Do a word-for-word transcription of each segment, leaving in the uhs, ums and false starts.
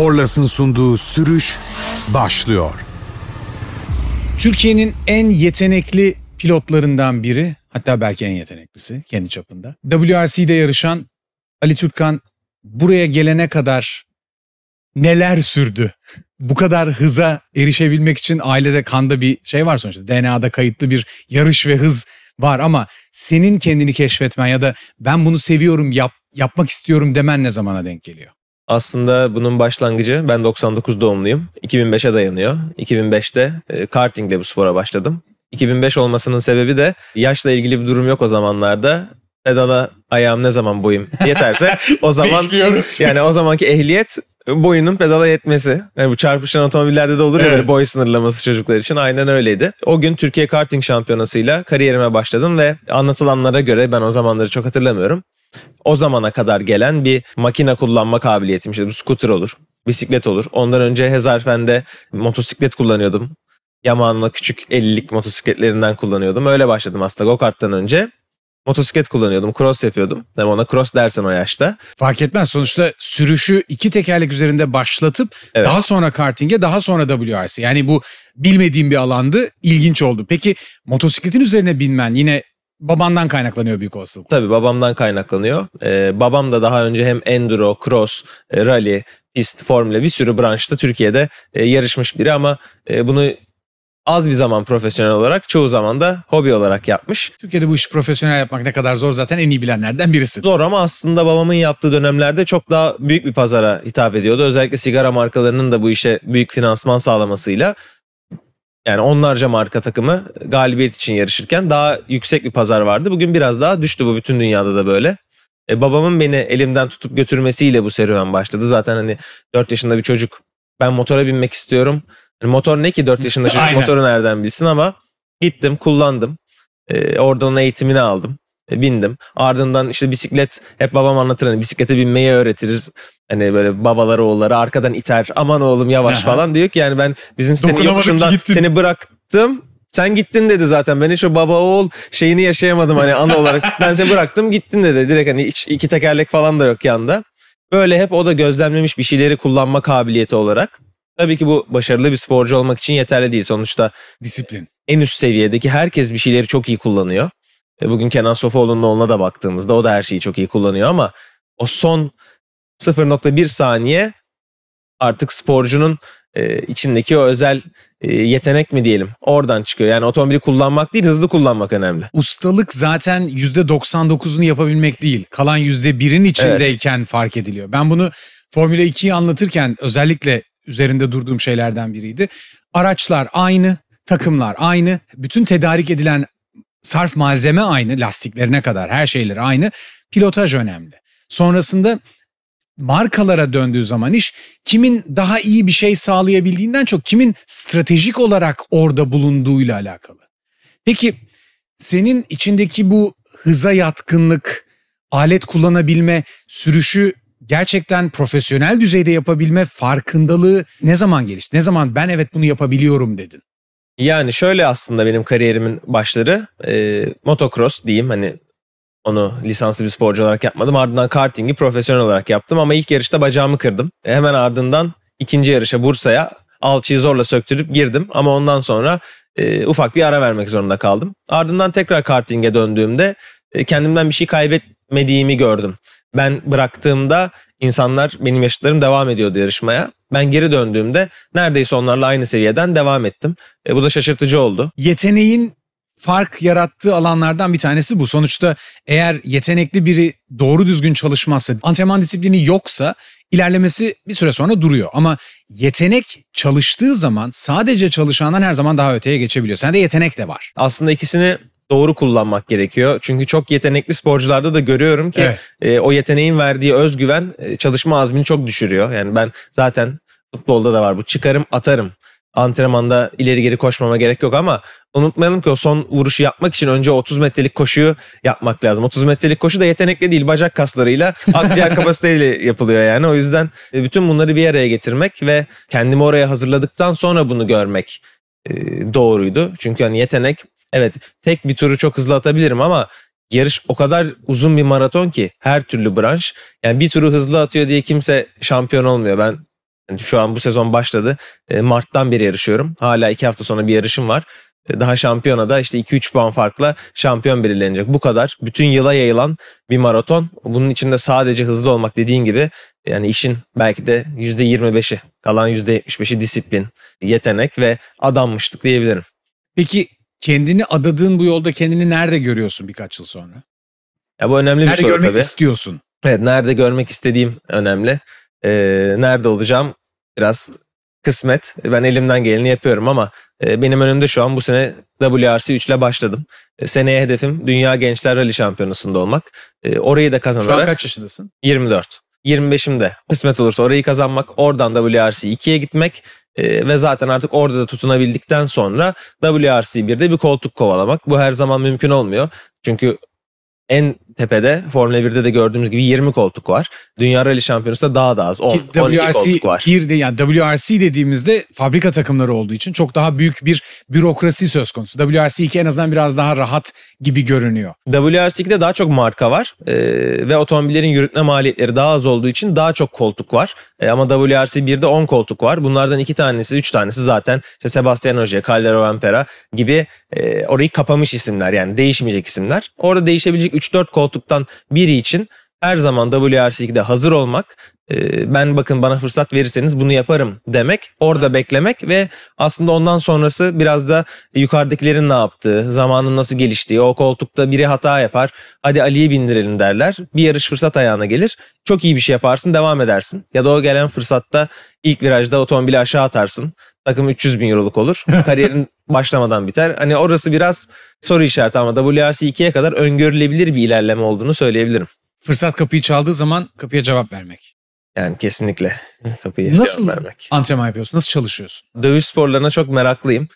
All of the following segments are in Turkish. Porlas'ın sunduğu sürüş başlıyor. Türkiye'nin en yetenekli pilotlarından biri, hatta belki en yeteneklisi kendi çapında. W R C'de yarışan Ali Türkkan buraya gelene kadar neler sürdü? Bu kadar hıza erişebilmek için ailede, kanda bir şey var sonuçta. D N A'da kayıtlı bir yarış ve hız var ama senin kendini keşfetmen ya da ben bunu seviyorum, yap, yapmak istiyorum demen ne zamana denk geliyor? Aslında bunun başlangıcı, ben doksan dokuz doğumluyum. iki bin beşe dayanıyor. iki bin beşte e, kartingle bu spora başladım. iki bin beş olmasının sebebi de yaşla ilgili bir durum yok o zamanlarda. Pedala ayağım ne zaman boyum yeterse o zaman yani o zamanki ehliyet boyunun pedala yetmesi. Yani bu çarpışan otomobillerde de olur ya, evet, böyle boy sınırlaması çocuklar için, aynen öyleydi. O gün Türkiye Karting Şampiyonası'yla kariyerime başladım ve anlatılanlara göre, ben o zamanları çok hatırlamıyorum, o zamana kadar gelen bir makine kullanma kabiliyetim. İşte bu scooter olur, bisiklet olur. Ondan önce Hezarfen'de motosiklet kullanıyordum. Yamaha'nın küçük ellilik motosikletlerinden kullanıyordum. Öyle başladım aslında. Go-kart'tan önce motosiklet kullanıyordum, cross yapıyordum. Yani ona cross dersen o yaşta. Fark etmez. Sonuçta sürüşü iki tekerlek üzerinde başlatıp, evet, daha sonra karting'e, daha sonra W R C. Yani bu bilmediğim bir alandı, ilginç oldu. Peki motosikletin üzerine binmen yine babandan kaynaklanıyor büyük olasılıkla. Tabii babamdan kaynaklanıyor. Ee, babam da daha önce hem enduro, cross, rally, pist, formüle bir sürü branşta Türkiye'de e, yarışmış biri ama e, bunu az bir zaman profesyonel olarak, çoğu zaman da hobi olarak yapmış. Türkiye'de bu işi profesyonel yapmak ne kadar zor, zaten en iyi bilenlerden birisi. Zor ama aslında babamın yaptığı dönemlerde çok daha büyük bir pazara hitap ediyordu. Özellikle sigara markalarının da bu işe büyük finansman sağlamasıyla, yani onlarca marka takımı galibiyet için yarışırken daha yüksek bir pazar vardı. Bugün biraz daha düştü, bu bütün dünyada da böyle. E, babamın beni elimden tutup götürmesiyle bu serüven başladı. Zaten hani dört yaşında bir çocuk, ben motora binmek istiyorum. Motor ne ki dört yaşında çocuk motoru nereden bilsin, ama gittim, kullandım. Ee, oradan eğitimini aldım. E, bindim. Ardından işte bisiklet, hep babam anlatır hani bisiklete binmeyi öğretiriz. Hani böyle babaları oğulları arkadan iter. Aman oğlum yavaş, aha, falan diyor ki yani ben bizim senin yokuşundan seni bıraktım. Sen gittin dedi zaten. Ben hiç o baba oğul şeyini yaşayamadım hani ana olarak. Ben seni bıraktım gittin dedi. Direkt hani hiç iki tekerlek falan da yok yanda. Böyle hep o da gözlemlemiş bir şeyleri kullanma kabiliyeti olarak. Tabii ki bu başarılı bir sporcu olmak için yeterli değil. Sonuçta disiplin. En üst seviyedeki herkes bir şeyleri çok iyi kullanıyor. Bugün Kenan Sofuoğlu'nun oğluna da baktığımızda o da her şeyi çok iyi kullanıyor ama o son sıfır nokta bir saniye artık sporcunun içindeki o özel yetenek mi diyelim, oradan çıkıyor. Yani otomobili kullanmak değil, hızlı kullanmak önemli. Ustalık zaten yüzde doksan dokuzunu yapabilmek değil, kalan yüzde birin içindeyken, evet, fark ediliyor. Ben bunu Formula ikiyi anlatırken özellikle üzerinde durduğum şeylerden biriydi. Araçlar aynı, takımlar aynı, bütün tedarik edilen sarf malzeme aynı, lastiklerine kadar her şeyleri aynı. Pilotaj önemli. Sonrasında markalara döndüğü zaman iş, kimin daha iyi bir şey sağlayabildiğinden çok kimin stratejik olarak orada bulunduğuyla alakalı. Peki senin içindeki bu hıza yatkınlık, alet kullanabilme, sürüşü gerçekten profesyonel düzeyde yapabilme farkındalığı ne zaman gelişti? Ne zaman ben evet bunu yapabiliyorum dedin? Yani şöyle, aslında benim kariyerimin başları e, motocross diyeyim, hani onu lisanslı bir sporcu olarak yapmadım. Ardından karting'i profesyonel olarak yaptım ama ilk yarışta bacağımı kırdım. E, hemen ardından ikinci yarışa, Bursa'ya alçıyı zorla söktürüp girdim ama ondan sonra e, ufak bir ara vermek zorunda kaldım. Ardından tekrar karting'e döndüğümde e, kendimden bir şey kaybetmediğimi gördüm. Ben bıraktığımda insanlar, benim yaşıtlarım devam ediyordu yarışmaya. Ben geri döndüğümde neredeyse onlarla aynı seviyeden devam ettim. E, bu da şaşırtıcı oldu. Yeteneğin fark yarattığı alanlardan bir tanesi bu. Sonuçta eğer yetenekli biri doğru düzgün çalışmazsa, antrenman disiplini yoksa ilerlemesi bir süre sonra duruyor. Ama yetenek çalıştığı zaman sadece çalışandan her zaman daha öteye geçebiliyor. Sende yetenek de var. Aslında ikisini doğru kullanmak gerekiyor. Çünkü çok yetenekli sporcularda da görüyorum ki, evet, e, o yeteneğin verdiği özgüven e, çalışma azmini çok düşürüyor. Yani ben zaten futbolda da var bu, çıkarım atarım. Antrenmanda ileri geri koşmama gerek yok ama unutmayalım ki o son vuruşu yapmak için önce otuz metrelik koşuyu yapmak lazım. otuz metrelik koşu da yetenekle değil, bacak kaslarıyla, akciğer kapasiteyle yapılıyor yani. O yüzden e, bütün bunları bir araya getirmek ve kendimi oraya hazırladıktan sonra bunu görmek e, doğruydu. Çünkü hani yetenek, evet, tek bir turu çok hızlı atabilirim ama yarış o kadar uzun bir maraton ki her türlü branş. Yani bir turu hızlı atıyor diye kimse şampiyon olmuyor. Ben Yani şu an bu sezon başladı. E, Mart'tan beri yarışıyorum. Hala iki hafta sonra bir yarışım var. E, daha şampiyonada işte iki üç puan farkla şampiyon belirlenecek. Bu kadar. Bütün yıla yayılan bir maraton. Bunun içinde sadece hızlı olmak, dediğin gibi, yani işin belki de yüzde yirmi beşi, kalan yüzde yetmiş beşi disiplin, yetenek ve adanmışlık diyebilirim. Peki kendini adadığın bu yolda kendini nerede görüyorsun birkaç yıl sonra? Ya bu önemli bir nerede soru tabii. Nerede görmek istiyorsun? Evet, nerede görmek istediğim önemli. Ee, nerede olacağım biraz kısmet. Ben elimden geleni yapıyorum ama e, benim önümde şu an bu sene W R C üç ile başladım. E, seneye hedefim Dünya Gençler Rally Şampiyonası'nda olmak. E, orayı da kazanarak... Şu an kaç yaşındasın? yirmi dört. yirmi beşimde kısmet olursa orayı kazanmak, oradan W R C ikiye gitmek e, ve zaten artık orada da tutunabildikten sonra W R C birde bir koltuk kovalamak. Bu her zaman mümkün olmuyor. Çünkü en tepede Formula birde de gördüğümüz gibi yirmi koltuk var. Dünya Rally Şampiyonası'nda daha da az. on on iki koltuk var. Bir de yani W R C dediğimizde fabrika takımları olduğu için çok daha büyük bir bürokrasi söz konusu. W R C iki en azından biraz daha rahat gibi görünüyor. W R C ikide daha çok marka var ee, ve otomobillerin yürütme maliyetleri daha az olduğu için daha çok koltuk var. Ee, ama W R C birde on koltuk var. Bunlardan iki tanesi, üç tanesi zaten işte Sebastien Ogier, Kalle Rovanperä gibi e, orayı kapamış isimler, yani değişmeyecek isimler. Orada değişebilecek üç dört koltuktan biri için her zaman W R C ikide hazır olmak, ben bakın bana fırsat verirseniz bunu yaparım demek, orada beklemek ve aslında ondan sonrası biraz da yukarıdakilerin ne yaptığı, zamanın nasıl geliştiği, o koltukta biri hata yapar, hadi Ali'yi bindirelim derler, bir yarış fırsat ayağına gelir, çok iyi bir şey yaparsın, devam edersin ya da o gelen fırsatta ilk virajda otomobili aşağı atarsın. Takım üç yüz bin euroluk olur. Kariyerin başlamadan biter. Hani orası biraz soru işareti ama W R C ikiye kadar öngörülebilir bir ilerleme olduğunu söyleyebilirim. Fırsat kapıyı çaldığı zaman kapıya cevap vermek. Yani kesinlikle kapıya nasıl cevap vermek. Nasıl antrenman yapıyorsun? Nasıl çalışıyorsun? Dövüş sporlarına çok meraklıyım.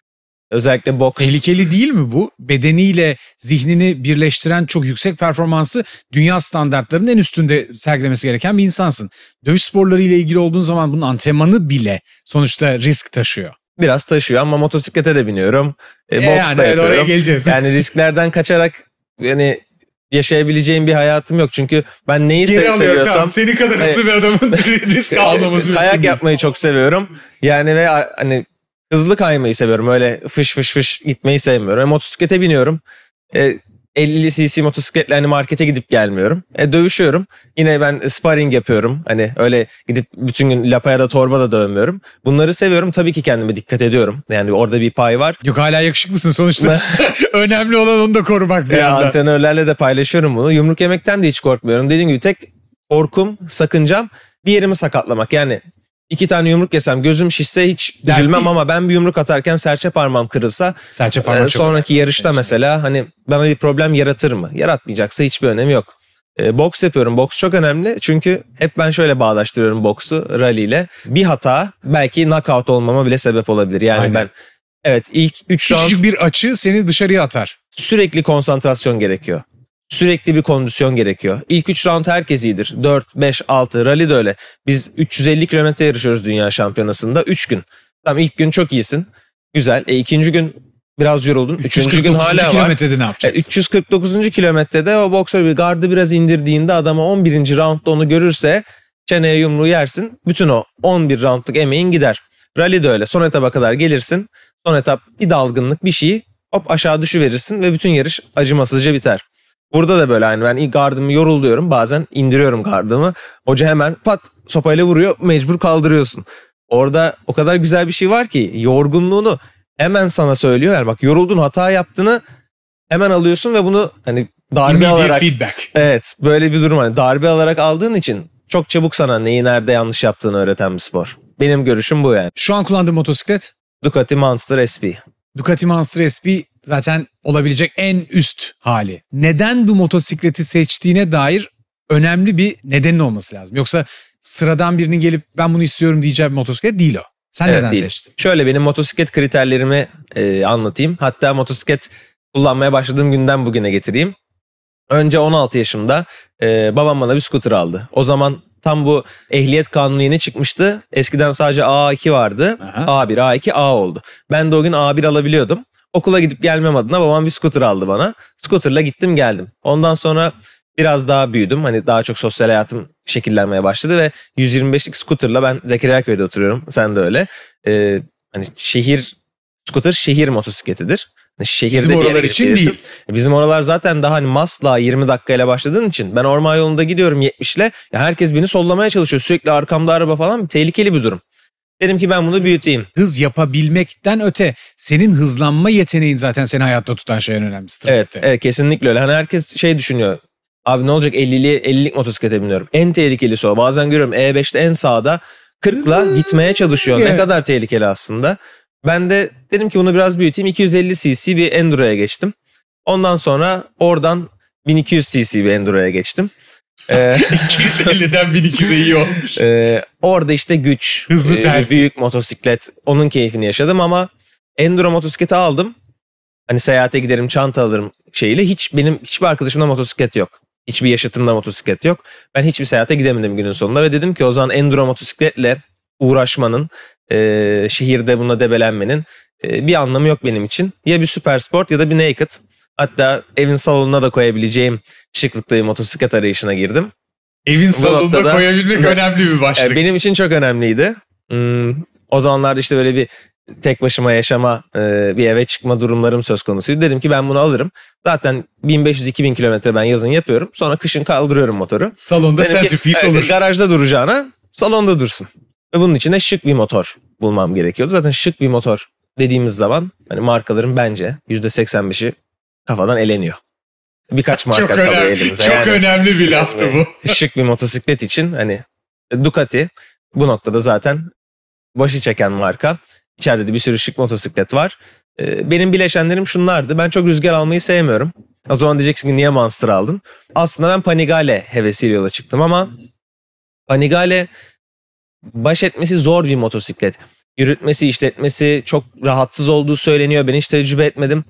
Özellikle boks. Tehlikeli değil mi bu? Bedeniyle zihnini birleştiren çok yüksek performansı dünya standartlarının en üstünde sergilemesi gereken bir insansın. Dövüş sporları ile ilgili olduğun zaman bunun antrenmanı bile sonuçta risk taşıyor. Biraz taşıyor ama motosiklete de biniyorum. E, boks e yani, da yapıyorum. Oraya geleceğiz. Yani risklerden kaçarak yani yaşayabileceğim bir hayatım yok. Çünkü ben neyi Geri seviyorsam... Tamam, seni kadar hızlı hani, bir adamın risk almamız mümkün. Kayak yapmayı çok seviyorum. Yani ve hani... Hızlı kaymayı seviyorum. Öyle fış fış fış gitmeyi sevmiyorum. E, motosiklete biniyorum. E, elli cc motosikletle hani markete gidip gelmiyorum. E, dövüşüyorum. Yine ben sparring yapıyorum. Hani öyle gidip bütün gün lapaya da torbada dövmüyorum. Bunları seviyorum. Tabii ki kendime dikkat ediyorum. Yani orada bir pay var. Yok, hala yakışıklısın sonuçta. Önemli olan onu da korumak bir e, anda. Antrenörlerle de paylaşıyorum bunu. Yumruk yemekten de hiç korkmuyorum. Dediğim gibi tek korkum, sakıncam bir yerimi sakatlamak. Yani İki tane yumruk yesem gözüm şişse hiç üzülmem ama ben bir yumruk atarken serçe parmağım kırılsa serçe parmağı e, sonraki yarışta önemli. Mesela hani bana bir problem yaratır mı? Yaratmayacaksa hiçbir önemi yok. E, boks yapıyorum. Boks çok önemli çünkü hep ben şöyle bağdaştırıyorum boksu rally ile. Bir hata belki knockout olmama bile sebep olabilir. Yani aynen. ben evet ilk üç round... Küçücük bir açı seni dışarıya atar. Sürekli konsantrasyon gerekiyor. Sürekli bir kondisyon gerekiyor. İlk üç round herkes iyidir. dört, beş, altı rally de öyle. Biz üç yüz elli kilometre yarışıyoruz dünya şampiyonasında. üç gün. Tamam, ilk gün çok iyisin. Güzel. E ikinci gün biraz yoruldun. Üçüncü gün hala kilometrede var. Ne yapacaksın? E, üç yüz kırk dokuzuncu kilometrede o boksör bir gardı biraz indirdiğinde adama on birinci roundda onu görürse çeneye yumruğu yersin. Bütün o on bir roundluk emeğin gider. Rally de öyle. Son etaba kadar gelirsin. Son etap bir dalgınlık bir şeyi hop aşağı düşüverirsin ve bütün yarış acımasızca biter. Burada da böyle aynı. Ben gardımı yoruluyorum. Bazen indiriyorum gardımı. Hoca hemen pat sopayla vuruyor. Mecbur kaldırıyorsun. Orada o kadar güzel bir şey var ki yorgunluğunu hemen sana söylüyor. Yani bak yoruldun, hata yaptığını hemen alıyorsun ve bunu hani darbe alarak. Feedback. Evet, böyle bir durum. Hani darbe alarak aldığın için çok çabuk sana neyi nerede yanlış yaptığını öğreten bir spor. Benim görüşüm bu yani. Şu an kullandığın motosiklet? Ducati Monster S P. Ducati Monster S P zaten olabilecek en üst hali. Neden bu motosikleti seçtiğine dair önemli bir nedenin olması lazım. Yoksa sıradan birinin gelip ben bunu istiyorum diyeceği bir motosiklet değil o. Sen evet, neden değil. Seçtin? Şöyle benim motosiklet kriterlerimi e, anlatayım. Hatta motosiklet kullanmaya başladığım günden bugüne getireyim. Önce on altı yaşımda e, babam bana bir scooter aldı. O zaman tam bu ehliyet kanunu yeni çıkmıştı. Eskiden sadece A iki vardı. Aha. A bir, A iki, A oldu. Ben de o gün A bir alabiliyordum. Okula gidip gelmem adına babam bir scooter aldı bana. Scooter'la gittim geldim. Ondan sonra biraz daha büyüdüm. Hani daha çok sosyal hayatım şekillenmeye başladı ve yüz yirmi beşlik scooter'la ben Zekeriyaköy'de oturuyorum. Sen de öyle. Ee, hani şehir scooter şehir motosikletidir. Hani şehirde bizim oralar için gelirsin. Değil. Bizim oralar zaten daha hani Maslak'a yirmi dakikayla başladığın için ben orman yolunda gidiyorum yetmişle. Ya herkes beni sollamaya çalışıyor. Sürekli arkamda araba falan, tehlikeli bir durum. Dedim ki ben bunu büyüteyim. Hız yapabilmekten öte senin hızlanma yeteneğin zaten seni hayatta tutan şey en önemlisi. Evet, evet, kesinlikle öyle. Hani herkes şey düşünüyor. Abi ne olacak ellilik motosiklete biniyorum. En tehlikelisi o. Bazen görüyorum E beşte en sağda kırkla gitmeye çalışıyor. Ne kadar tehlikeli aslında. Ben de dedim ki bunu biraz büyüteyim. iki yüz elli cc bir Enduro'ya geçtim. Ondan sonra oradan bin iki yüz cc bir Enduro'ya geçtim. iki yüz elliden bin iki yüze iyi olmuş. Ee, orada işte güç, hızlı terfi. Büyük motosiklet. Onun keyfini yaşadım ama Enduro motosikleti aldım. Hani seyahate giderim, çanta alırım şeyiyle. Hiç benim hiçbir arkadaşımda motosiklet yok. Hiçbir yaşıtımda motosiklet yok. Ben hiçbir seyahate gidemedim günün sonunda ve dedim ki o zaman Enduro motosikletle uğraşmanın, e, şehirde bununla debelenmenin e, bir anlamı yok benim için. Ya bir süper sport ya da bir naked. Hatta evin salonuna da koyabileceğim şıklıkta bir motosiklet arayışına girdim. Evin salonuna koyabilmek da önemli bir başlık. Yani benim için çok önemliydi. Hmm, o zamanlarda işte böyle bir tek başıma yaşama, bir eve çıkma durumlarım söz konusuydu. Dedim ki ben bunu alırım. Zaten bin beş yüz iki bin kilometre ben yazın yapıyorum. Sonra kışın kaldırıyorum motoru. Salonda centerpiece olur. Garajda duracağına salonda dursun. Ve bunun için de şık bir motor bulmam gerekiyordu. Zaten şık bir motor dediğimiz zaman hani markaların bence yüzde seksen beşi kafadan eleniyor. Birkaç marka çok kalıyor önemli, elimize. Çok yani, önemli bir laftı bu. Şık bir motosiklet için hani Ducati bu noktada zaten başı çeken marka. İçeride de bir sürü şık motosiklet var. Benim bileşenlerim şunlardı. Ben çok rüzgar almayı sevmiyorum. O zaman diyeceksin ki niye Monster aldın? Aslında ben Panigale hevesiyle yola çıktım ama Panigale baş etmesi zor bir motosiklet. Yürütmesi, işletmesi çok rahatsız olduğu söyleniyor. Ben hiç tecrübe etmedim.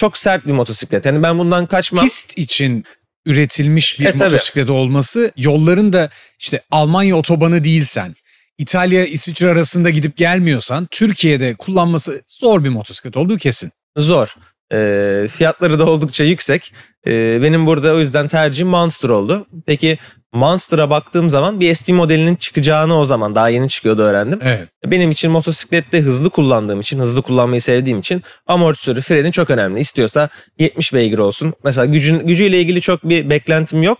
Çok sert bir motosiklet. Yani ben bundan kaçmam. Pist için üretilmiş bir e, motosiklet olması, yolların da işte Almanya otobanı değilsen, İtalya İsviçre arasında gidip gelmiyorsan Türkiye'de kullanması zor bir motosiklet olduğu kesin. Zor. E, fiyatları da oldukça yüksek. E, benim burada o yüzden tercihim Monster oldu. Peki Monster'a baktığım zaman bir S P modelinin çıkacağını o zaman daha yeni çıkıyordu öğrendim. Evet. Benim için motosiklette hızlı kullandığım için, hızlı kullanmayı sevdiğim için amortisörü, freni çok önemli. İstiyorsa yetmiş beygir olsun. Mesela gücün, gücüyle ilgili çok bir beklentim yok.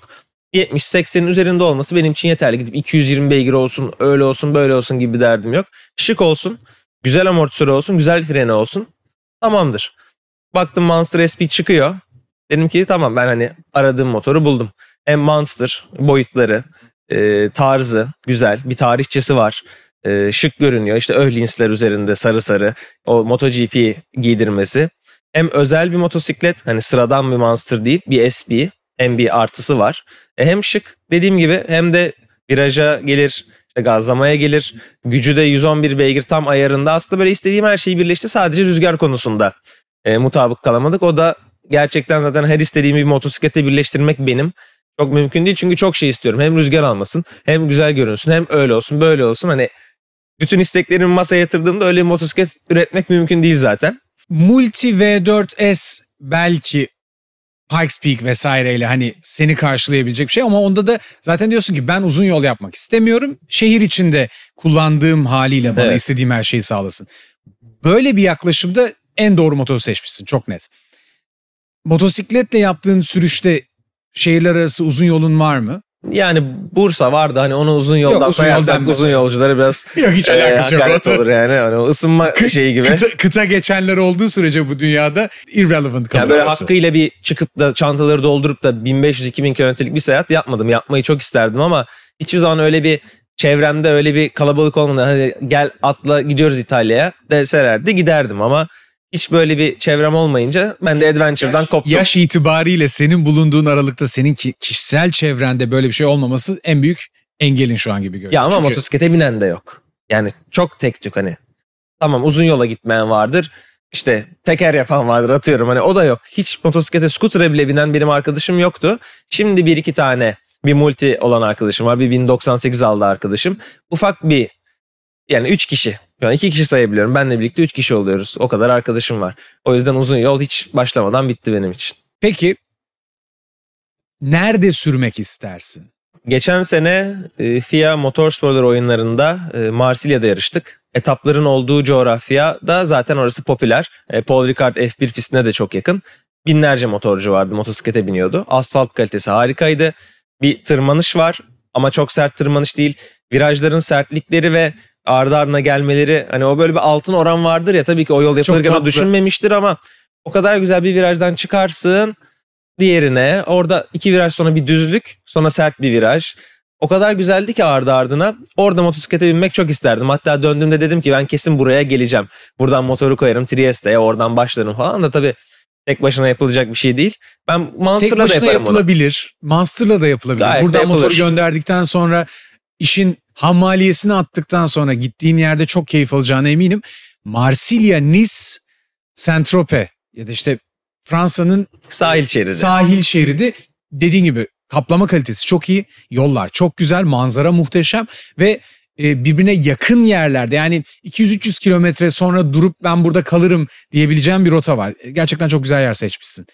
yetmiş seksenin üzerinde olması benim için yeterli. Gidip iki yüz yirmi beygir olsun, öyle olsun, böyle olsun gibi bir derdim yok. Şık olsun, güzel amortisörü olsun, güzel freni olsun. Tamamdır. Baktım Monster S P çıkıyor. Dedim ki tamam ben hani aradığım motoru buldum. Hem Monster boyutları, e, tarzı güzel, bir tarihçesi var, e, şık görünüyor. İşte Öhlinsler üzerinde sarı sarı o MotoGP giydirmesi. Hem özel bir motosiklet, hani sıradan bir Monster değil, bir S P, hem bir artısı var. E, hem şık dediğim gibi hem de viraja gelir, işte gazlamaya gelir, gücü de yüz on bir beygir tam ayarında. Aslında böyle istediğim her şeyi birleşti, sadece rüzgar konusunda e, mutabık kalamadık. O da gerçekten zaten her istediğimi bir motosiklete birleştirmek benim. Çok mümkün değil çünkü çok şey istiyorum. Hem rüzgar almasın, hem güzel görünsün, hem öyle olsun, böyle olsun. Hani bütün isteklerimi masaya yatırdığımda öyle bir motosiklet üretmek mümkün değil zaten. Multi V dört S belki Pikes Peak vesaireyle hani seni karşılayabilecek bir şey ama onda da zaten diyorsun ki ben uzun yol yapmak istemiyorum. Şehir içinde kullandığım haliyle bana evet, istediğim her şeyi sağlasın. Böyle bir yaklaşımda en doğru motoru seçmişsin, çok net. Motosikletle yaptığın sürüşte şehirler arası uzun yolun var mı? Yani Bursa vardı, hani onu uzun yoldan yok, uzun sayarsak yoldan uzun yolcuları biraz yok, hiç e, hakaret olur yani. Hani o ısınma Kı- şeyi gibi. Kıta, kıta geçenler olduğu sürece bu dünyada irrelevant kalır. Yani böyle orası. Hakkıyla bir çıkıp da çantaları doldurup da bin beş yüz iki bin kilometrelik bir seyahat yapmadım. Yapmayı çok isterdim ama hiçbir zaman öyle bir çevremde öyle bir kalabalık olmadı. Hani gel atla gidiyoruz İtalya'ya deselerdi giderdim ama hiç böyle bir çevrem olmayınca ben de adventure'dan yaş, koptum. Yaş itibariyle senin bulunduğun aralıkta senin kişisel çevrende böyle bir şey olmaması en büyük engelin şu an gibi görünüyor. Ya ama çünkü motosiklete binen de yok. Yani çok tek tük hani. Tamam uzun yola gitmeyen vardır. İşte teker yapan vardır atıyorum. Hani o da yok. Hiç motosiklete, scooter'a bile binen benim arkadaşım yoktu. Şimdi bir iki tane bir multi olan arkadaşım var. Bir bin doksan sekiz aldı arkadaşım. Ufak bir yani üç kişi. Yani iki kişi sayabiliyorum. Benle birlikte üç kişi oluyoruz. O kadar arkadaşım var. O yüzden uzun yol hiç başlamadan bitti benim için. Peki nerede sürmek istersin? Geçen sene F I A Motorsporları oyunlarında Marsilya'da yarıştık. Etapların olduğu coğrafya da zaten orası popüler. Paul Ricard F bir pistine de çok yakın. Binlerce motorcu vardı, motosiklete biniyordu. Asfalt kalitesi harikaydı. Bir tırmanış var ama çok sert tırmanış değil. Virajların sertlikleri ve ardı ardına gelmeleri, hani o böyle bir altın oran vardır ya, tabii ki o yol yapılırken o düşünmemiştir ama o kadar güzel bir virajdan çıkarsın diğerine. Orada iki viraj sonra bir düzlük, sonra sert bir viraj. O kadar güzeldi ki ardı ardına. Orada motosiklete binmek çok isterdim. Hatta döndüğümde dedim ki ben kesin buraya geleceğim. Buradan motoru koyarım Trieste'ye, oradan başlarım falan da tabii tek başına yapılacak bir şey değil. Ben Monster'la da yaparım onu. yapılabilir. Monster'la da yapılabilir. Gayet buradan yapılır. Motoru gönderdikten sonra, işin hammaliyesini attıktan sonra gittiğin yerde çok keyif alacağına eminim. Marsilya, Nice, Saint-Tropez ya da işte Fransa'nın sahil şeridi. Sahil şeridi dediğin gibi kaplama kalitesi çok iyi, yollar çok güzel, manzara muhteşem ve birbirine yakın yerlerde, yani iki yüz üç yüz kilometre sonra durup ben burada kalırım diyebileceğim bir rota var. Gerçekten çok güzel yer seçmişsin.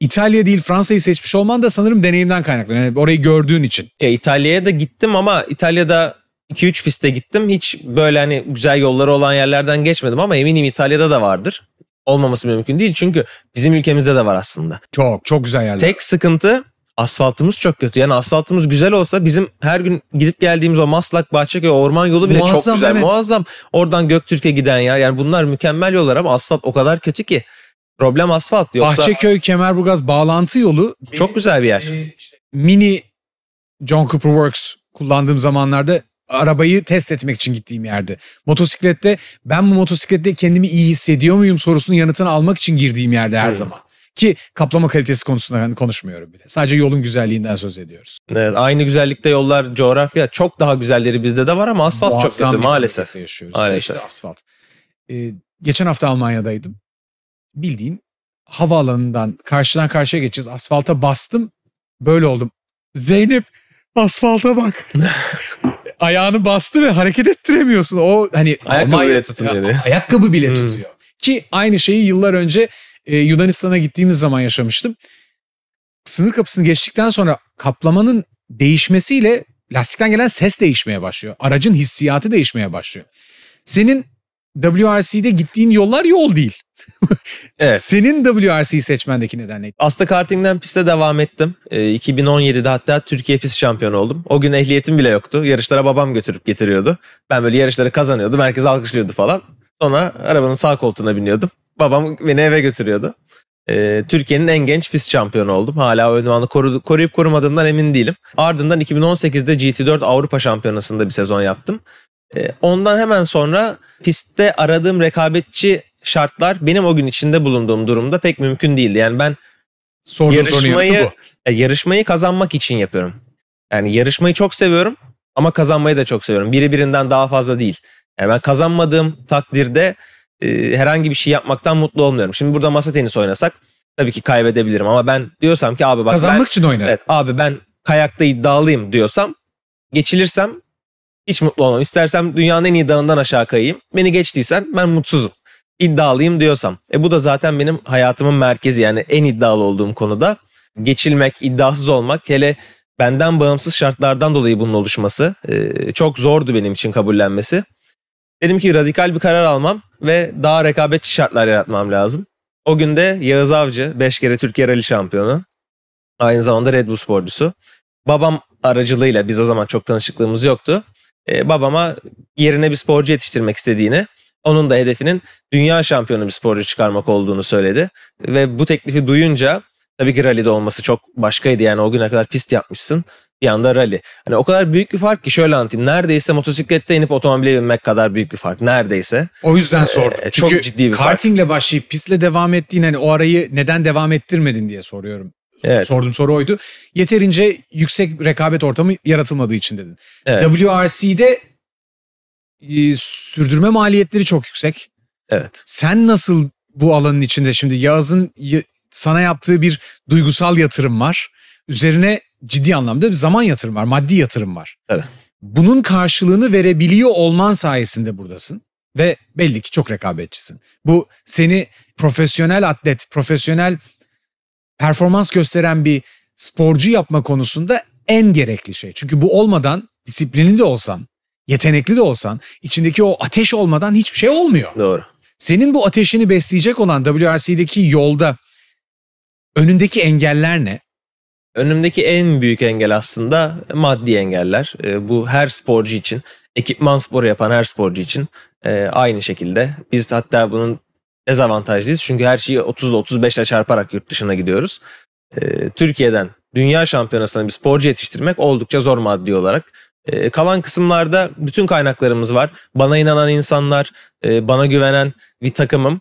İtalya değil Fransa'yı seçmiş olman da sanırım deneyimden kaynaklanıyor. Yani orayı gördüğün için. E, İtalya'ya da gittim ama İtalya'da iki üç piste gittim. Hiç böyle hani güzel yolları olan yerlerden geçmedim ama eminim İtalya'da da vardır. Olmaması mümkün değil çünkü bizim ülkemizde de var aslında. Çok çok güzel yerler. Tek sıkıntı asfaltımız çok kötü. Yani asfaltımız güzel olsa bizim her gün gidip geldiğimiz o Maslak, Bahçeköy orman yolu bile muazzam, çok güzel. Evet. Muazzam. Oradan Göktürk'e giden yer. Yani bunlar mükemmel yollar ama asfalt o kadar kötü ki. Problem asfalt. Yoksa Bahçeköy, Kemerburgaz bağlantı yolu. Çok güzel bir yer. E, işte, Mini John Cooper Works kullandığım zamanlarda arabayı test etmek için gittiğim yerde. Motosiklette ben bu motosiklette kendimi iyi hissediyor muyum sorusunun yanıtını almak için girdiğim yerde her hmm. zaman. Ki kaplama kalitesi konusunda konuşmuyorum bile. Sadece yolun güzelliğinden söz ediyoruz. Evet, aynı güzellikte yollar, coğrafya çok daha güzelleri bizde de var ama asfalt Boğazdan çok kötü maalesef. Yaşıyoruz. Maalesef. İşte asfalt. Ee, geçen hafta Almanya'daydım. Bildiğin havaalanından karşıdan karşıya geçeceğiz. Asfalta bastım. Böyle oldum. Zeynep asfalta bak. Ayağını bastı ve hareket ettiremiyorsun. O hani ayakkabı Almanya, bile tutuyor. Yani. Ayakkabı bile tutuyor. Ki aynı şeyi yıllar önce Ee, Yunanistan'a gittiğimiz zaman yaşamıştım. Sınır kapısını geçtikten sonra kaplamanın değişmesiyle lastikten gelen ses değişmeye başlıyor. Aracın hissiyatı değişmeye başlıyor. Senin W R C'de gittiğin yollar yol değil. Evet. Senin W R C'yi seçmendeki neden neydi? Aslında kartingden piste devam ettim. Ee, iki bin on yedide hatta Türkiye pist şampiyonu oldum. O gün ehliyetim bile yoktu. Yarışlara babam götürüp getiriyordu. Ben böyle yarışları kazanıyordum. Herkes alkışlıyordu falan. Sonra arabanın sağ koltuğuna biniyordum. Babam beni eve götürüyordu. Ee, Türkiye'nin en genç pist şampiyonu oldum. Hala o ünvanı koru, koruyup korumadığımdan emin değilim. Ardından iki bin on sekizde G T dört Avrupa Şampiyonası'nda bir sezon yaptım. Ee, ondan hemen sonra pistte aradığım rekabetçi şartlar benim o gün içinde bulunduğum durumda pek mümkün değildi. Yani ben Sorun yarışmayı, yarışmayı kazanmak için yapıyorum. Yani yarışmayı çok seviyorum ama kazanmayı da çok seviyorum. Biri birinden daha fazla değil. Yani ben kazanmadığım takdirde herhangi bir şey yapmaktan mutlu olmuyorum. Şimdi burada masa tenisi oynasak tabii ki kaybedebilirim ama ben diyorsam ki abi bak kazanmak ben, için oynarım. Evet abi ben kayakta iddialıyım diyorsam, geçilirsem hiç mutlu olmam. İstersem dünyanın en iyi dağından aşağı kayayım. Beni geçtiysen ben mutsuzum. İddialıyım diyorsam. E bu da zaten benim hayatımın merkezi, yani en iddialı olduğum konuda. Geçilmek, iddiasız olmak, hele benden bağımsız şartlardan dolayı bunun oluşması çok zordu benim için kabullenmesi. Dedim ki radikal bir karar almam ve daha rekabetçi şartlar yaratmam lazım. O gün de Yağız Avcı, beş kere Türkiye Rally şampiyonu, aynı zamanda Red Bull sporcusu. Babam aracılığıyla, biz o zaman çok tanışıklığımız yoktu, Ee, babama yerine bir sporcu yetiştirmek istediğini, onun da hedefinin dünya şampiyonu bir sporcu çıkarmak olduğunu söyledi. Ve bu teklifi duyunca, tabii ki rally'de olması çok başkaydı, yani o güne kadar pist yapmışsın. Bir anda rally. Hani o kadar büyük bir fark ki şöyle anlatayım. Neredeyse motosiklette inip otomobile binmek kadar büyük bir fark. Neredeyse. O yüzden sordum. Ee, çok Çünkü ciddi bir fark. Kartingle başlayıp pistle devam ettiğin, hani o arayı neden devam ettirmedin diye soruyorum. Evet. Sorduğum soru oydu. Yeterince yüksek rekabet ortamı yaratılmadığı için dedin. Evet. W R C'de e, sürdürme maliyetleri çok yüksek. Evet. Sen nasıl bu alanın içinde, şimdi Yağız'ın sana yaptığı bir duygusal yatırım var. Üzerine ciddi anlamda bir zaman yatırım var, maddi yatırım var. Evet. Bunun karşılığını verebiliyor olman sayesinde buradasın ve belli ki çok rekabetçisin. Bu seni profesyonel atlet, profesyonel performans gösteren bir sporcu yapma konusunda en gerekli şey. Çünkü bu olmadan disiplinli de olsan, yetenekli de olsan, içindeki o ateş olmadan hiçbir şey olmuyor. Doğru. Senin bu ateşini besleyecek olan W R C'deki yolda önündeki engeller ne? Önümdeki en büyük engel aslında maddi engeller. Bu her sporcu için, ekipman sporu yapan her sporcu için aynı şekilde. Biz hatta bunun dezavantajlıyız. Çünkü her şeyi otuz ile otuz beş ile çarparak yurt dışına gidiyoruz. Türkiye'den dünya şampiyonasına bir sporcu yetiştirmek oldukça zor maddi olarak. Kalan kısımlarda bütün kaynaklarımız var. Bana inanan insanlar, bana güvenen bir takımım.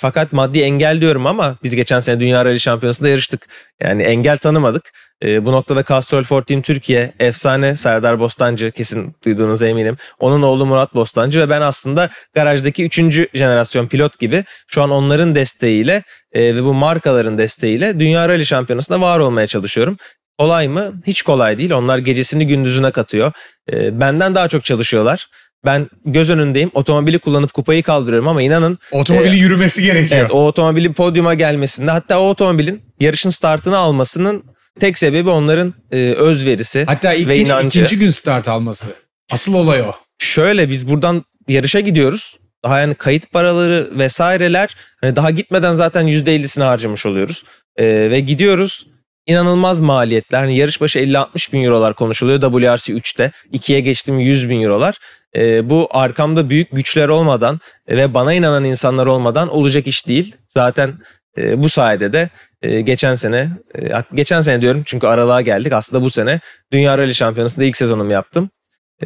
Fakat maddi engel diyorum ama biz geçen sene Dünya Rally Şampiyonası'nda yarıştık. Yani engel tanımadık. Bu noktada Castrol for Team Türkiye, efsane Serdar Bostancı, kesin duyduğunuza eminim. Onun oğlu Murat Bostancı ve ben aslında garajdaki üçüncü jenerasyon pilot gibi şu an onların desteğiyle ve bu markaların desteğiyle Dünya Rally Şampiyonası'nda var olmaya çalışıyorum. Kolay mı? Hiç kolay değil. Onlar gecesini gündüzüne katıyor. E, benden daha çok çalışıyorlar. Ben göz önündeyim. Otomobili kullanıp kupayı kaldırıyorum ama inanın... Otomobili e, yürümesi gerekiyor. Evet, o otomobili podyuma gelmesinde, hatta o otomobilin yarışın startını almasının tek sebebi onların e, özverisi ve inancı. Hatta ilk gün, ikinci gün start alması. Asıl olay o. Şöyle, biz buradan yarışa gidiyoruz. Daha yani kayıt paraları vesaireler, hani daha gitmeden zaten yüzde ellisini harcamış oluyoruz. E, ve gidiyoruz... İnanılmaz maliyetler. Yani yarış başı elli altmış bin eurolar konuşuluyor W R C üçte. ikiye geçtim yüz bin eurolar. E, bu arkamda büyük güçler olmadan ve bana inanan insanlar olmadan olacak iş değil. Zaten e, bu sayede de e, geçen sene, e, geçen sene diyorum çünkü aralığa geldik. Aslında bu sene Dünya Rally Şampiyonası'nda ilk sezonumu yaptım.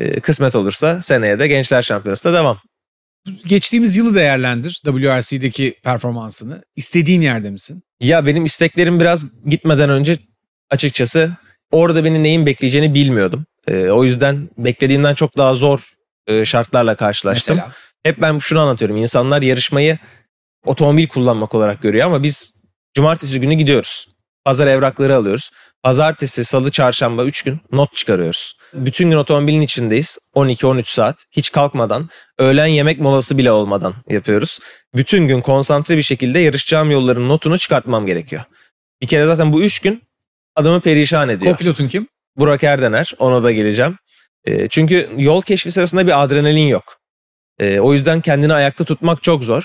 E, kısmet olursa seneye de Gençler Şampiyonası'nda devam. Geçtiğimiz yılı değerlendir, W R C'deki performansını. İstediğin yerde misin? Ya benim isteklerim biraz gitmeden önce açıkçası orada beni neyin bekleyeceğini bilmiyordum. Ee, o yüzden beklediğimden çok daha zor e, şartlarla karşılaştım. Mesela? Hep ben şunu anlatıyorum. İnsanlar yarışmayı otomobil kullanmak olarak görüyor ama biz cumartesi günü gidiyoruz. Pazar evrakları alıyoruz. Pazartesi, salı, çarşamba üç gün not çıkarıyoruz. Bütün gün otomobilin içindeyiz. on iki on üç saat hiç kalkmadan, öğlen yemek molası bile olmadan yapıyoruz. Bütün gün konsantre bir şekilde yarışacağım yolların notunu çıkartmam gerekiyor. Bir kere zaten bu üç gün adamı perişan ediyor. Co-pilotun kim? Burak Erdener. Ona da geleceğim. E, çünkü yol keşfi sırasında bir adrenalin yok. E, o yüzden kendini ayakta tutmak çok zor.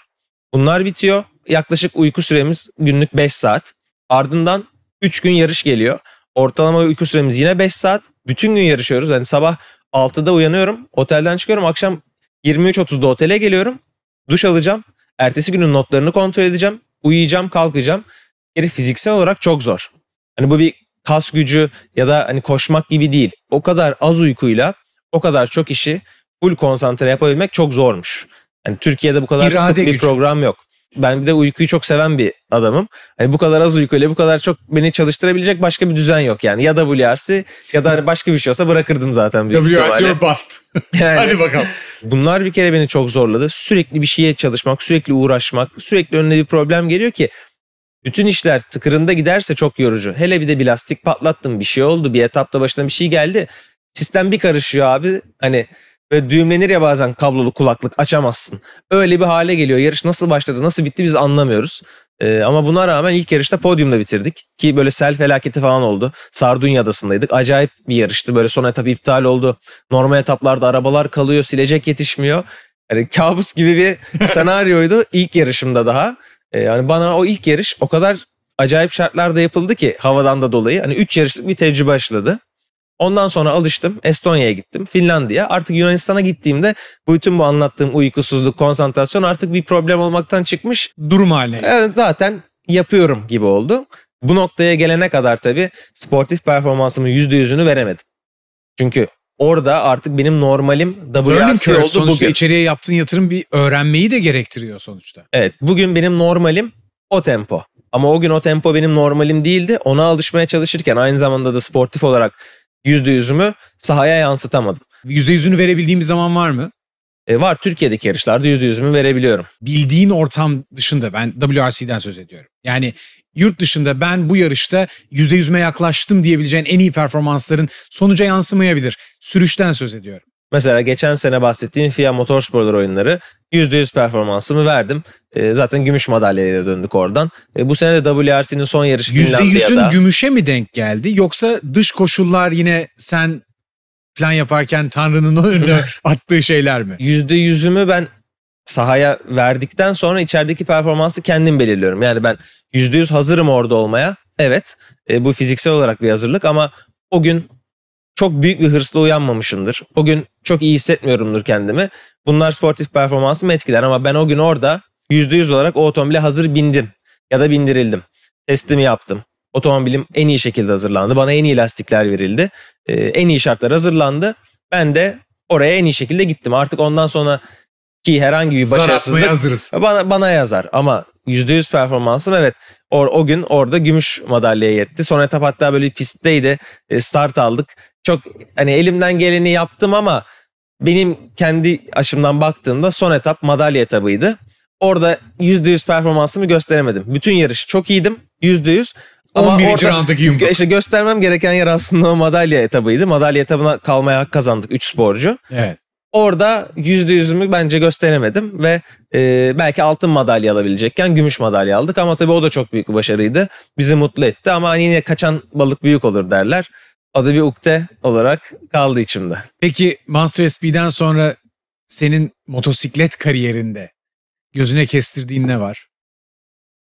Bunlar bitiyor. Yaklaşık uyku süremiz günlük beş saat. Ardından üç gün yarış geliyor. Ortalama uyku süremiz yine beş saat. Bütün gün yarışıyoruz. Yani sabah altıda uyanıyorum. Otelden çıkıyorum. Akşam yirmi üç otuzda otele geliyorum. Duş alacağım. Ertesi günün notlarını kontrol edeceğim. Uyuyacağım, kalkacağım. Yani fiziksel olarak çok zor. Hani bu bir kas gücü ya da hani koşmak gibi değil. O kadar az uykuyla o kadar çok işi full konsantre yapabilmek çok zormuş. Yani Türkiye'de bu kadar İrade sık gücü. Bir program yok. Ben bir de uykuyu çok seven bir adamım. Hani bu kadar az uykuyla bu kadar çok beni çalıştırabilecek başka bir düzen yok yani. Ya da W R C ya da başka bir şey olsa bırakırdım zaten. W R C or bust. Yani. Hadi bakalım. Bunlar bir kere beni çok zorladı. Sürekli bir şeye çalışmak, sürekli uğraşmak, sürekli önüne bir problem geliyor ki bütün işler tıkırında giderse çok yorucu. Hele bir de bir lastik patlattım, bir şey oldu, bir etapta başına bir şey geldi. Sistem bir karışıyor abi. Hani ve düğümlenir ya bazen kablolu kulaklık, açamazsın. Öyle bir hale geliyor. Yarış nasıl başladı, nasıl bitti biz anlamıyoruz. Ee, ama buna rağmen ilk yarışta podyumda bitirdik. Ki böyle sel felaketi falan oldu. Sardunya adasındaydık. Acayip bir yarıştı. Böyle son etap iptal oldu. Normal etaplarda arabalar kalıyor, silecek yetişmiyor. Yani kabus gibi bir senaryoydu ilk yarışımda daha. Ee, yani bana o ilk yarış o kadar acayip şartlarda yapıldı ki havadan da dolayı. Hani üç yarışlık bir tecrübe başladı. Ondan sonra alıştım. Estonya'ya gittim. Finlandiya. Artık Yunanistan'a gittiğimde bütün bu anlattığım uykusuzluk, konsantrasyon artık bir problem olmaktan çıkmış. Durum haline. Yani zaten yapıyorum gibi oldu. Bu noktaya gelene kadar tabii sportif performansımın yüzde yüzünü veremedim. Çünkü orada artık benim normalim W R C oldu. Sonuçta bugün. İçeriye yaptığın yatırım bir öğrenmeyi de gerektiriyor sonuçta. Evet. Bugün benim normalim o tempo. Ama o gün o tempo benim normalim değildi. Ona alışmaya çalışırken aynı zamanda da sportif olarak yüzde yüzümü sahaya yansıtamadım. yüzde yüzünü verebildiğim bir zaman var mı? E var. Türkiye'deki yarışlarda yüzde yüzümü verebiliyorum. Bildiğin ortam dışında, ben W R C'den söz ediyorum. Yani yurt dışında ben bu yarışta yüzde yüzüme yaklaştım diyebileceğin en iyi performansların sonuca yansımayabilir. Sürüşten söz ediyorum. Mesela geçen sene bahsettiğim F I A Motorsporlar oyunları yüzde yüz performansımı verdim. E, zaten gümüş madalyayla döndük oradan. E, bu sene de W R C'nin son yarışı Finlandiya'da. yüzde yüzün gümüşe mi denk geldi? Yoksa dış koşullar yine sen plan yaparken Tanrı'nın önüne attığı şeyler mi? yüzde yüzümü ben sahaya verdikten sonra içerideki performansı kendim belirliyorum. Yani ben yüzde yüz hazırım orada olmaya. Evet, e, bu fiziksel olarak bir hazırlık ama o gün çok büyük bir hırsla uyanmamışımdır. O gün çok iyi hissetmiyorumdur kendimi. Bunlar sportif performansımı etkiler ama ben o gün orada yüzde yüz olarak o otomobile hazır bindim ya da bindirildim. Testimi yaptım. Otomobilim en iyi şekilde hazırlandı. Bana en iyi lastikler verildi. Ee, en iyi şartlar hazırlandı. Ben de oraya en iyi şekilde gittim. Artık ondan sonra ki herhangi bir başarısızlık bana, bana yazar ama yüzde yüz performansım evet o, o gün orada gümüş madalyaya yetti. Son etap hatta böyle pistteydi. Start aldık. Çok hani elimden geleni yaptım ama benim kendi açımdan baktığımda son etap madalya etabıydı. Orada yüzde yüz performansımı gösteremedim. Bütün yarış çok iyiydim. yüzde yüz ama orada işte göstermem gereken yer aslında o madalya etabıydı. Madalya etabına kalmaya hak kazandık üç sporcu. Evet. Orada yüzde yüzümü bence gösteremedim ve e, belki altın madalya alabilecekken gümüş madalya aldık ama tabii o da çok büyük bir başarıydı. Bizi mutlu etti ama hani yine kaçan balık büyük olur derler. O da bir ukde olarak kaldı içimde. Peki Monster S P'den sonra senin motosiklet kariyerinde gözüne kestirdiğin ne var?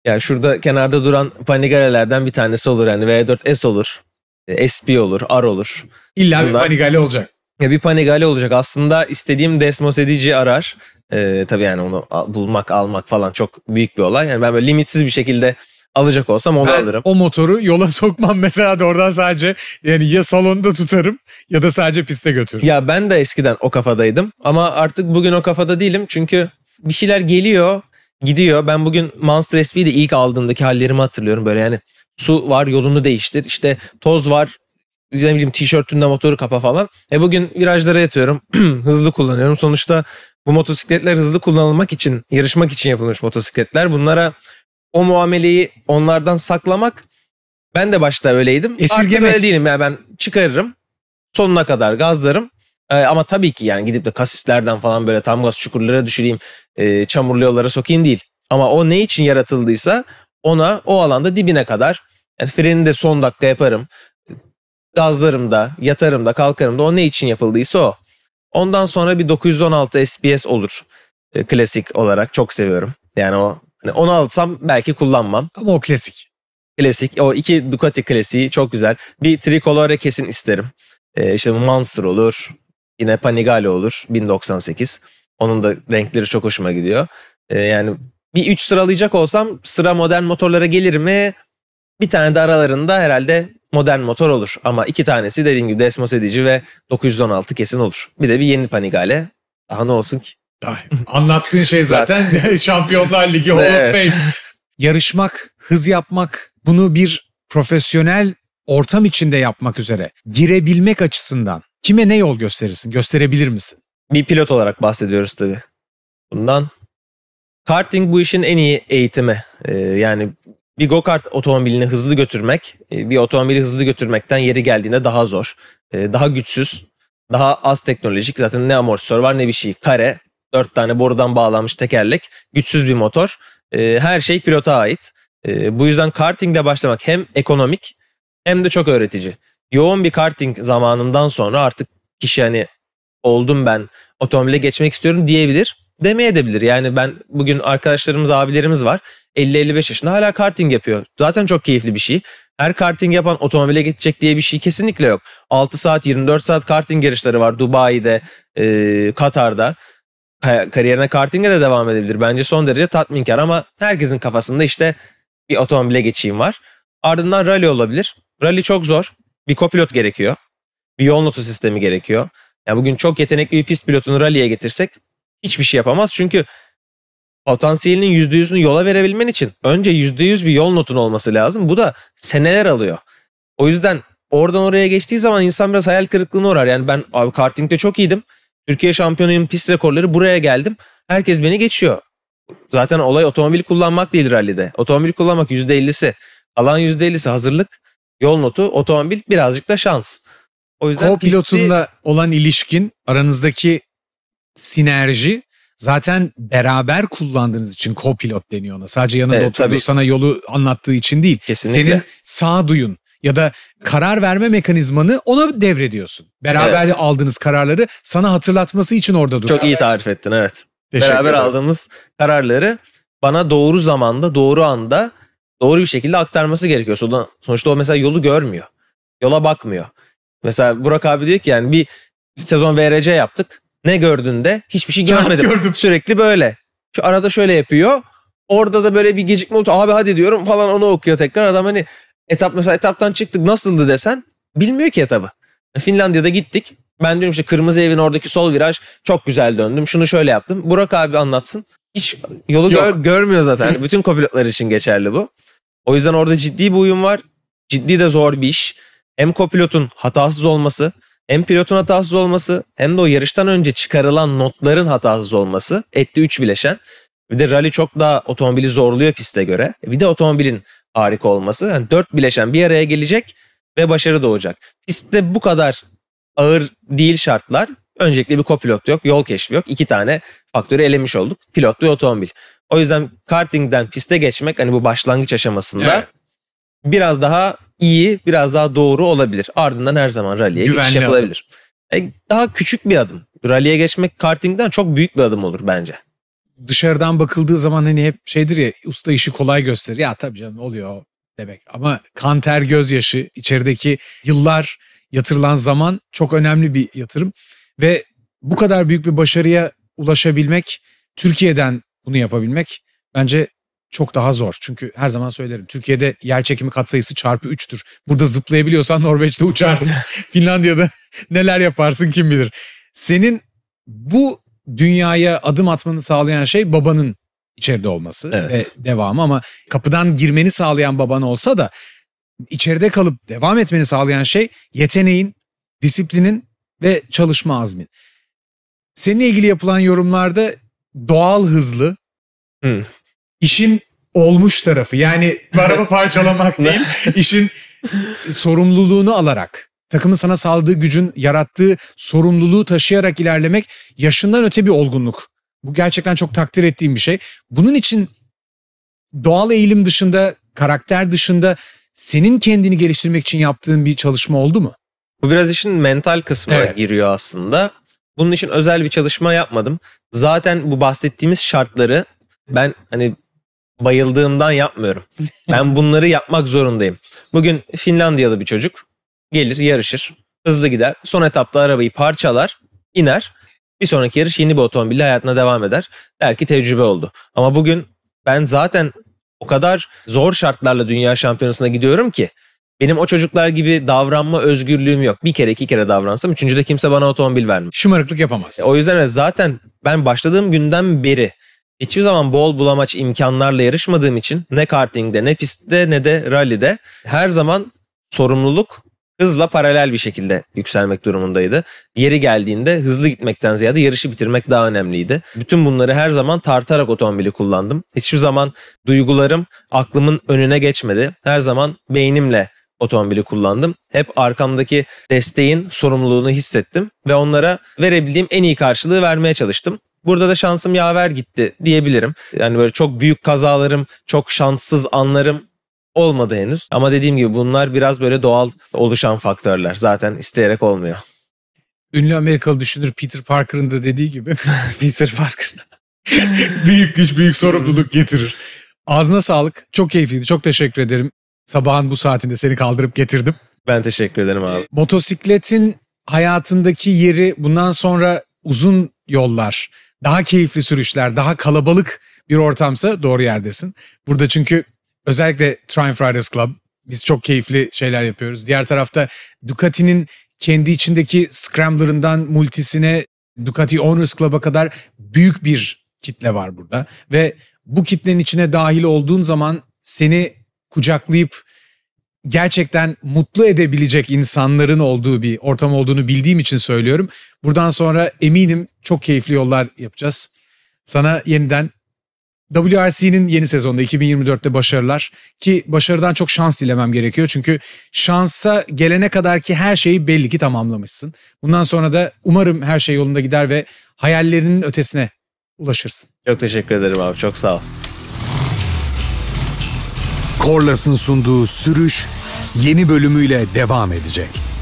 Yani şurada kenarda duran Panigale'lerden bir tanesi olur yani V dört S olur, S P olur, R olur. İlla bunlar... bir Panigale olacak. Ya bir Panigale olacak. Aslında istediğim Desmosedici arar. Ee, tabii yani onu al, bulmak, almak falan çok büyük bir olay. Yani ben böyle limitsiz bir şekilde alacak olsam onu ben alırım. O motoru yola sokmam mesela de oradan sadece yani ya salonda tutarım ya da sadece piste götürürüm. Ya ben de eskiden o kafadaydım ama artık bugün o kafada değilim. Çünkü bir şeyler geliyor, gidiyor. Ben bugün Monster S P'yi de ilk aldığımdaki hallerimi hatırlıyorum. Böyle yani su var yolunu değiştir. İşte toz var. Ne bileyim tişörtünde motoru kapa falan. E bugün virajlara yatıyorum. Hızlı kullanıyorum. Sonuçta bu motosikletler hızlı kullanılmak için, yarışmak için yapılmış motosikletler. Bunlara o muameleyi onlardan saklamak. Ben de başta öyleydim. Esirgemek. Artık öyle değilim. Yani ben çıkarırım. Sonuna kadar gazlarım. E, ama tabii ki yani gidip de kasislerden falan böyle tam gaz çukurlara düşüreyim. E, çamurlu yollara sokayım değil. Ama o ne için yaratıldıysa ona o alanda dibine kadar. Yani freni de son dakika yaparım. Gazlarım da, yatarım da, kalkarım da o ne için yapıldıysa o. Ondan sonra bir dokuz yüz on altı S P S olur. E, klasik olarak çok seviyorum. Yani o hani onu alsam belki kullanmam. Ama o klasik. Klasik. O iki Ducati klasiği çok güzel. Bir Tricolore kesin isterim. E, işte Monster olur. Yine Panigale olur. bin doksan sekiz. Onun da renkleri çok hoşuma gidiyor. E, yani bir üç sıralayacak olsam sıra modern motorlara gelir mi? Bir tane de aralarında herhalde modern motor olur ama iki tanesi dediğim gibi Desmosedici ve dokuz yüz on altı kesin olur. Bir de bir yeni Panigale. Daha ne olsun ki? Anlattığın şey zaten Şampiyonlar Ligi Hall of Fame. Yarışmak, hız yapmak, bunu bir profesyonel ortam içinde yapmak üzere girebilmek açısından kime ne yol gösterirsin? Gösterebilir misin? Bir pilot olarak bahsediyoruz tabii. Bundan karting bu işin en iyi eğitimi. Ee, yani bir go-kart otomobilini hızlı götürmek, bir otomobili hızlı götürmekten yeri geldiğinde daha zor. Daha güçsüz, daha az teknolojik. Zaten ne amortisör var ne bir şey. Kare, dört tane borudan bağlanmış tekerlek, güçsüz bir motor. Her şey pilota ait. Bu yüzden kartingle başlamak hem ekonomik hem de çok öğretici. Yoğun bir karting zamanından sonra artık kişi hani oldum ben otomobile geçmek istiyorum diyebilir. Demeye de bilir. Yani ben bugün arkadaşlarımız, abilerimiz var. elli elli beş yaşında hala karting yapıyor. Zaten çok keyifli bir şey. Her karting yapan otomobile geçecek diye bir şey kesinlikle yok. altı saat, yirmi dört saat karting yarışları var Dubai'de, e, Katar'da. Kariyerine karting'e de devam edebilir. Bence son derece tatminkar ama herkesin kafasında işte bir otomobile geçeyim var. Ardından rally olabilir. Rally çok zor. Bir kopilot gerekiyor. Bir yol notu sistemi gerekiyor. Yani bugün çok yetenekli bir pist pilotunu rally'e getirsek hiçbir şey yapamaz. Çünkü potansiyelinin yüzde yüzünü yola verebilmen için önce yüzde yüz bir yol notun olması lazım. Bu da seneler alıyor. O yüzden oradan oraya geçtiği zaman insan biraz hayal kırıklığına uğrar. Yani ben abi kartingde çok iyiydim. Türkiye şampiyonuyum, pist rekorları, buraya geldim. Herkes beni geçiyor. Zaten olay otomobil kullanmak değil rallide. Otomobil kullanmak yüzde ellisi. Alan yüzde ellisi hazırlık, yol notu, otomobil birazcık da şans. O yüzden co-pilotunla pisti... olan ilişkin, aranızdaki sinerji zaten beraber kullandığınız için co-pilot deniyor ona. Sadece yanında evet, oturduğu tabii. sana yolu anlattığı için değil. Kesinlikle. Senin sağduyun ya da karar verme mekanizmanı ona devrediyorsun. Beraber evet. aldığınız kararları sana hatırlatması için orada duruyor. Çok iyi tarif ettin, evet. Beraber aldığımız kararları bana doğru zamanda, doğru anda, doğru bir şekilde aktarması gerekiyor. Sonuçta o mesela yolu görmüyor. Yola bakmıyor. Mesela Burak abi diyor ki yani bir sezon V R C yaptık. Ne gördün de? Hiçbir şey görmedim. Gördüm. Sürekli böyle. Şu arada şöyle yapıyor. Orada da böyle bir gecikme oldu. Abi hadi diyorum falan, onu okuyor tekrar. Adam hani etap mesela etaptan çıktık nasıldı desen bilmiyor ki etabı. Finlandiya'da gittik. Ben diyorum işte kırmızı evin oradaki sol viraj çok güzel döndüm. Şunu şöyle yaptım. Burak abi anlatsın. Hiç yolu gör, görmüyor zaten. Bütün co-pilotlar için geçerli bu. O yüzden orada ciddi bir uyum var. Ciddi de zor bir iş. Hem co-pilotun hatasız olması, hem pilotun hatasız olması, hem de o yarıştan önce çıkarılan notların hatasız olması. Etti üç bileşen. Bir de rally çok daha otomobili zorluyor piste göre. Bir de otomobilin harika olması. Yani dört bileşen bir araya gelecek ve başarı doğacak. Pistte bu kadar ağır değil şartlar. Öncelikle bir co-pilot yok, yol keşfi yok. İki tane faktörü elemiş olduk. Pilot ve otomobil. O yüzden kartingden piste geçmek hani bu başlangıç aşamasında evet. biraz daha iyi, biraz daha doğru olabilir. Ardından her zaman rally'ye geçiş yapılabilir. E, daha küçük bir adım. Rally'ye geçmek kartingden çok büyük bir adım olur bence. Dışarıdan bakıldığı zaman hani hep şeydir ya, usta işi kolay gösterir. Ya tabii canım oluyor demek. Ama kan, ter, gözyaşı, içerideki yıllar, yatırılan zaman çok önemli bir yatırım. Ve bu kadar büyük bir başarıya ulaşabilmek, Türkiye'den bunu yapabilmek bence çok daha zor. Çünkü her zaman söylerim, Türkiye'de yer çekimi katsayısı çarpı üçtür. Burada zıplayabiliyorsan Norveç'te uçarsın. Finlandiya'da neler yaparsın kim bilir. Senin bu dünyaya adım atmanı sağlayan şey babanın içeride olması evet. ve devamı, ama kapıdan girmeni sağlayan baban olsa da içeride kalıp devam etmeni sağlayan şey yeteneğin, disiplinin ve çalışma azmin. Seninle ilgili yapılan yorumlarda doğal hızlı, hmm. işin olmuş tarafı, yani araba parçalamak değil, işin sorumluluğunu alarak, takımın sana sağladığı gücün yarattığı sorumluluğu taşıyarak ilerlemek yaşından öte bir olgunluk. Bu gerçekten çok takdir ettiğim bir şey. Bunun için doğal eğilim dışında, karakter dışında senin kendini geliştirmek için yaptığın bir çalışma oldu mu? Bu biraz işin mental kısmına evet. giriyor aslında. Bunun için özel bir çalışma yapmadım. Zaten bu bahsettiğimiz şartları ben hani bayıldığımdan yapmıyorum. Ben bunları yapmak zorundayım. Bugün Finlandiyalı bir çocuk gelir, yarışır, hızlı gider. Son etapta arabayı parçalar, iner. Bir sonraki yarış yeni bir otomobille hayatına devam eder. Der ki tecrübe oldu. Ama bugün ben zaten o kadar zor şartlarla dünya şampiyonasına gidiyorum ki benim o çocuklar gibi davranma özgürlüğüm yok. Bir kere iki kere davransam üçüncüde kimse bana otomobil vermiyor. Şımarıklık yapamaz. O yüzden zaten ben başladığım günden beri hiçbir zaman bol bulamaç imkanlarla yarışmadığım için ne kartingde, ne pistte, ne de rallide her zaman sorumluluk hızla paralel bir şekilde yükselmek durumundaydı. Yeri geldiğinde hızlı gitmekten ziyade yarışı bitirmek daha önemliydi. Bütün bunları her zaman tartarak otomobili kullandım. Hiçbir zaman duygularım aklımın önüne geçmedi. Her zaman beynimle otomobili kullandım. Hep arkamdaki desteğin sorumluluğunu hissettim ve onlara verebildiğim en iyi karşılığı vermeye çalıştım. Burada da şansım yaver gitti diyebilirim. Yani böyle çok büyük kazalarım, çok şanssız anlarım olmadı henüz. Ama dediğim gibi bunlar biraz böyle doğal oluşan faktörler. Zaten isteyerek olmuyor. Ünlü Amerikalı düşünür Peter Parker'ın da dediği gibi. Peter Parker. Büyük güç, büyük sorumluluk getirir. Ağzına sağlık. Çok keyifliydi. Çok teşekkür ederim. Sabahın bu saatinde seni kaldırıp getirdim. Ben teşekkür ederim abi. Motosikletin hayatındaki yeri, bundan sonra uzun yollar, daha keyifli sürüşler, daha kalabalık bir ortamsa doğru yerdesin. Burada çünkü özellikle Triumph Riders Club, biz çok keyifli şeyler yapıyoruz. Diğer tarafta Ducati'nin kendi içindeki scrambler'ından multisine, Ducati Owners Club'a kadar büyük bir kitle var burada. Ve bu kitlenin içine dahil olduğun zaman seni kucaklayıp gerçekten mutlu edebilecek insanların olduğu bir ortam olduğunu bildiğim için söylüyorum. Buradan sonra eminim çok keyifli yollar yapacağız. Sana yeniden W R C'nin yeni sezonda iki bin yirmi dörtte başarılar, ki başarıdan çok şans dilemem gerekiyor. Çünkü şansa gelene kadar ki her şeyi belli ki tamamlamışsın. Bundan sonra da umarım her şey yolunda gider ve hayallerinin ötesine ulaşırsın. Çok teşekkür ederim abi, çok sağ ol. Korlas'ın sunduğu Sürüş yeni bölümüyle devam edecek.